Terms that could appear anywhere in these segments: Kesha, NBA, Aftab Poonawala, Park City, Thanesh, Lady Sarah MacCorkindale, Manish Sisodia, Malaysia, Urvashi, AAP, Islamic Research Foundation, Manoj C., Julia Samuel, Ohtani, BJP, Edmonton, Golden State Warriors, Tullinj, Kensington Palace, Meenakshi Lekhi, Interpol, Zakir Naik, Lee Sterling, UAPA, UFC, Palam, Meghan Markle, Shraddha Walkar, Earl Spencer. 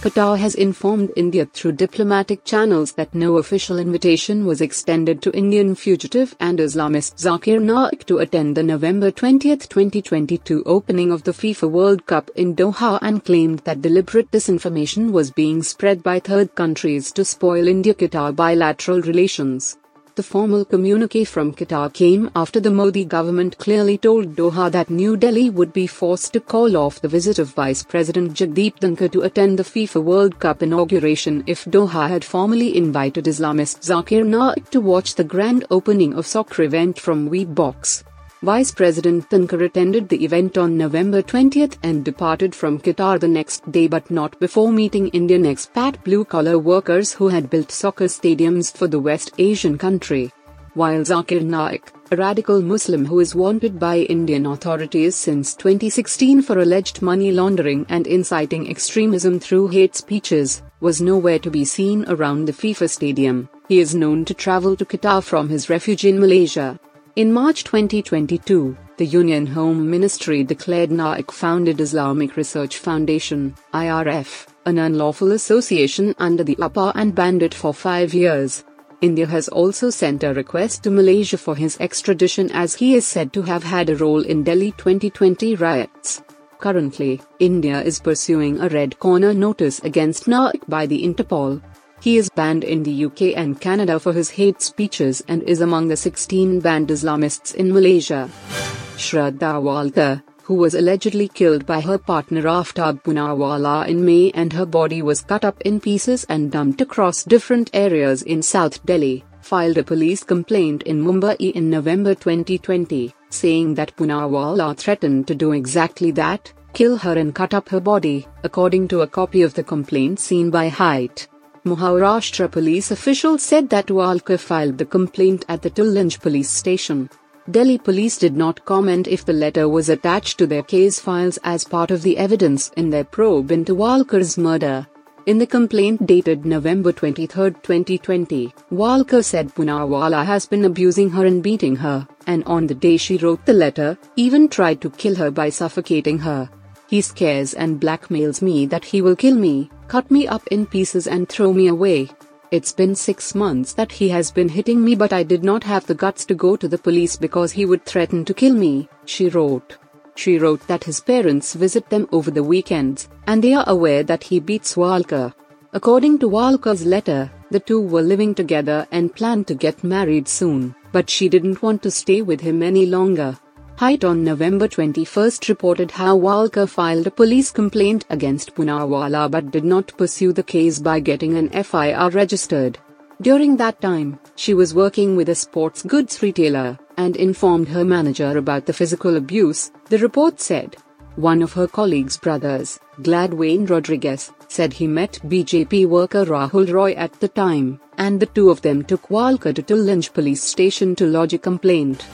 Qatar has informed India through diplomatic channels that no official invitation was extended to Indian fugitive and Islamist Zakir Naik to attend the November 20, 2022 opening of the FIFA World Cup in Doha and claimed that deliberate disinformation was being spread by third countries to spoil India-Qatar bilateral relations. The formal communique from Qatar came after the Modi government clearly told Doha that New Delhi would be forced to call off the visit of Vice President Jagdeep Dhankar to attend the FIFA World Cup inauguration if Doha had formally invited Islamist Zakir Naik to watch the grand opening of soccer event from Web Box. Vice President Tanka attended the event on November 20 and departed from Qatar the next day, but not before meeting Indian expat blue-collar workers who had built soccer stadiums for the West Asian country. While Zakir Naik, a radical Muslim who is wanted by Indian authorities since 2016 for alleged money laundering and inciting extremism through hate speeches, was nowhere to be seen around the FIFA stadium, he is known to travel to Qatar from his refuge in Malaysia. In March 2022, the Union Home Ministry declared Naik founded Islamic Research Foundation (IRF), an unlawful association under the UAPA and banned it for 5 years. India has also sent a request to Malaysia for his extradition as he is said to have had a role in Delhi 2020 riots. Currently, India is pursuing a red corner notice against Naik by the Interpol. He is banned in the UK and Canada for his hate speeches and is among the 16 banned Islamists in Malaysia. Shraddha Walkar, who was allegedly killed by her partner Aftab Poonawala in May, and her body was cut up in pieces and dumped across different areas in South Delhi, filed a police complaint in Mumbai in November 2020, saying that Poonawala threatened to do exactly that, kill her and cut up her body, according to a copy of the complaint seen by Height. Maharashtra police officials said that Walkar filed the complaint at the Tullinj police station. Delhi police did not comment if the letter was attached to their case files as part of the evidence in their probe into Walkar's murder. In the complaint dated November 23, 2020, Walkar said Poonawala has been abusing her and beating her, and on the day she wrote the letter, even tried to kill her by suffocating her. He scares and blackmails me that he will kill me, cut me up in pieces and throw me away. It's been 6 months that he has been hitting me, but I did not have the guts to go to the police because he would threaten to kill me, she wrote. She wrote that his parents visit them over the weekends, and they are aware that he beats Walkar. According to Walkar's letter, the two were living together and planned to get married soon, but she didn't want to stay with him any longer. Height on November 21st reported how Walkar filed a police complaint against Poonawala but did not pursue the case by getting an FIR registered. During that time, she was working with a sports goods retailer and informed her manager about the physical abuse, the report said. One of her colleague's brothers, Gladwayne Rodriguez, said he met BJP worker Rahul Roy at the time, and the two of them took Walkar to Tullinj police station to lodge a complaint.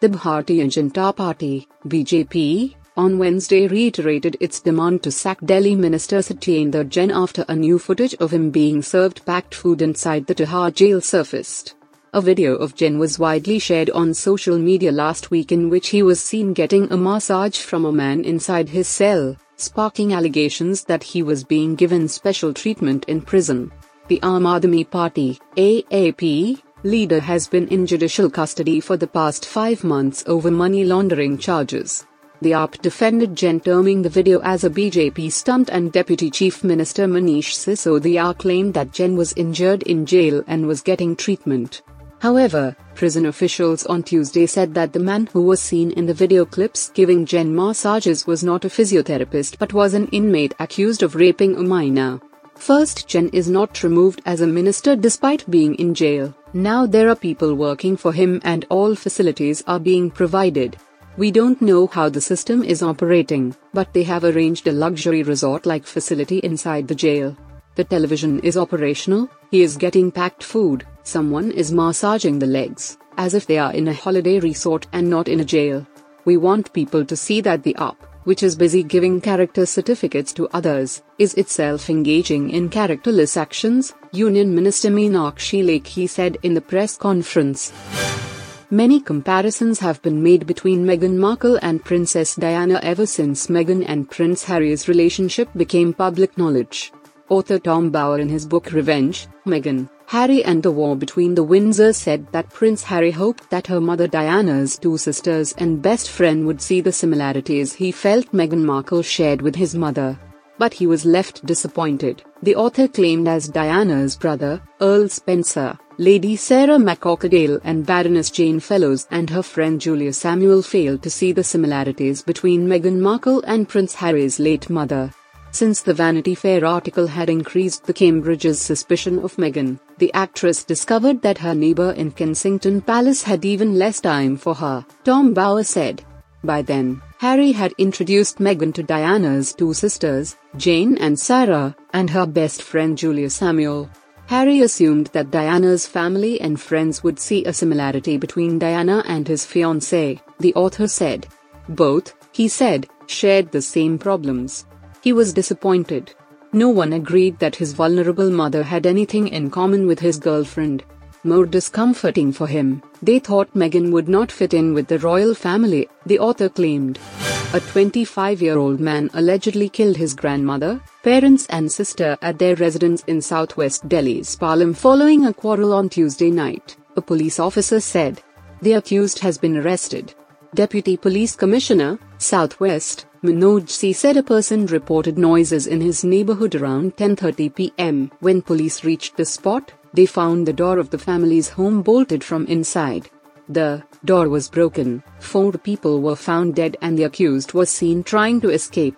The Bharti Janata Party (BJP) on Wednesday reiterated its demand to sack Delhi Minister Satyendar Jain after a new footage of him being served packed food inside the Taha Jail surfaced. A video of Jain was widely shared on social media last week in which he was seen getting a massage from a man inside his cell, sparking allegations that he was being given special treatment in prison. The Aam Aadmi Party (AAP) leader has been in judicial custody for the past 5 months over money laundering charges. The AAP defended Jain, terming the video as a BJP stunt, and Deputy Chief Minister Manish Sisodia claimed that Jain was injured in jail and was getting treatment. However, prison officials on Tuesday said that the man who was seen in the video clips giving Jain massages was not a physiotherapist but was an inmate accused of raping a minor. First, Jain is not removed as a minister despite being in jail. Now there are people working for him and all facilities are being provided. We don't know how the system is operating, but they have arranged a luxury resort-like facility inside the jail. The television is operational, he is getting packed food, someone is massaging the legs, as if they are in a holiday resort and not in a jail. We want people to see that the AAP, which is busy giving character certificates to others, is itself engaging in characterless actions, Union Minister Meenakshi Lekhi said in the press conference. Many comparisons have been made between Meghan Markle and Princess Diana ever since Meghan and Prince Harry's relationship became public knowledge. Author Tom Bower in his book Revenge, Meghan, Harry and the War Between the Windsors said that Prince Harry hoped that her mother Diana's two sisters and best friend would see the similarities he felt Meghan Markle shared with his mother. But he was left disappointed, the author claimed, as Diana's brother, Earl Spencer, Lady Sarah MacCorkindale and Baroness Jane Fellows and her friend Julia Samuel failed to see the similarities between Meghan Markle and Prince Harry's late mother. Since the Vanity Fair article had increased the Cambridge's suspicion of Meghan, the actress discovered that her neighbour in Kensington Palace had even less time for her, Tom Bower said. By then, Harry had introduced Meghan to Diana's two sisters, Jane and Sarah, and her best friend Julia Samuel. Harry assumed that Diana's family and friends would see a similarity between Diana and his fiancée, the author said. Both, he said, shared the same problems. He was disappointed. No one agreed that his vulnerable mother had anything in common with his girlfriend. More discomforting for him, they thought Meghan would not fit in with the royal family, the author claimed. A 25-year-old man allegedly killed his grandmother, parents and sister at their residence in southwest Delhi's Palam following a quarrel on Tuesday night, a police officer said. The accused has been arrested. Deputy Police Commissioner, Southwest, Manoj C. said a person reported noises in his neighborhood around 10:30 p.m. When police reached the spot, they found the door of the family's home bolted from inside. The door was broken, 4 people were found dead and the accused was seen trying to escape.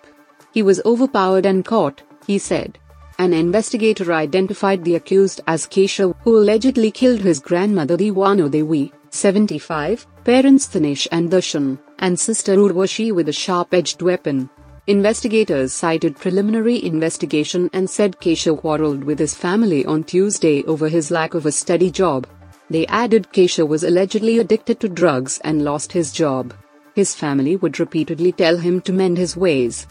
He was overpowered and caught, he said. An investigator identified the accused as Kesha, who allegedly killed his grandmother Diwano Devi, 75, parents Thanesh and Dushan, and sister Urvashi with a sharp-edged weapon. Investigators cited preliminary investigation and said Kesha quarreled with his family on Tuesday over his lack of a steady job. They added Kesha was allegedly addicted to drugs and lost his job. His family would repeatedly tell him to mend his ways.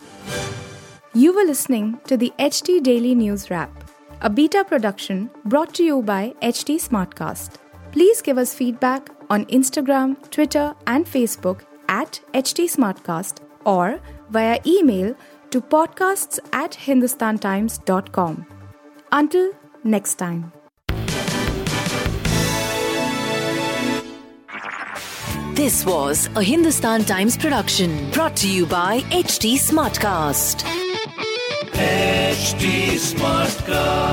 You were listening to the HT Daily News Wrap, a beta production brought to you by HT Smartcast. Please give us feedback on Instagram, Twitter and Facebook at HT Smartcast or via email to podcasts@hindustantimes.com. Until next time. This was a Hindustan Times production brought to you by HT Smartcast. HT Smartcast.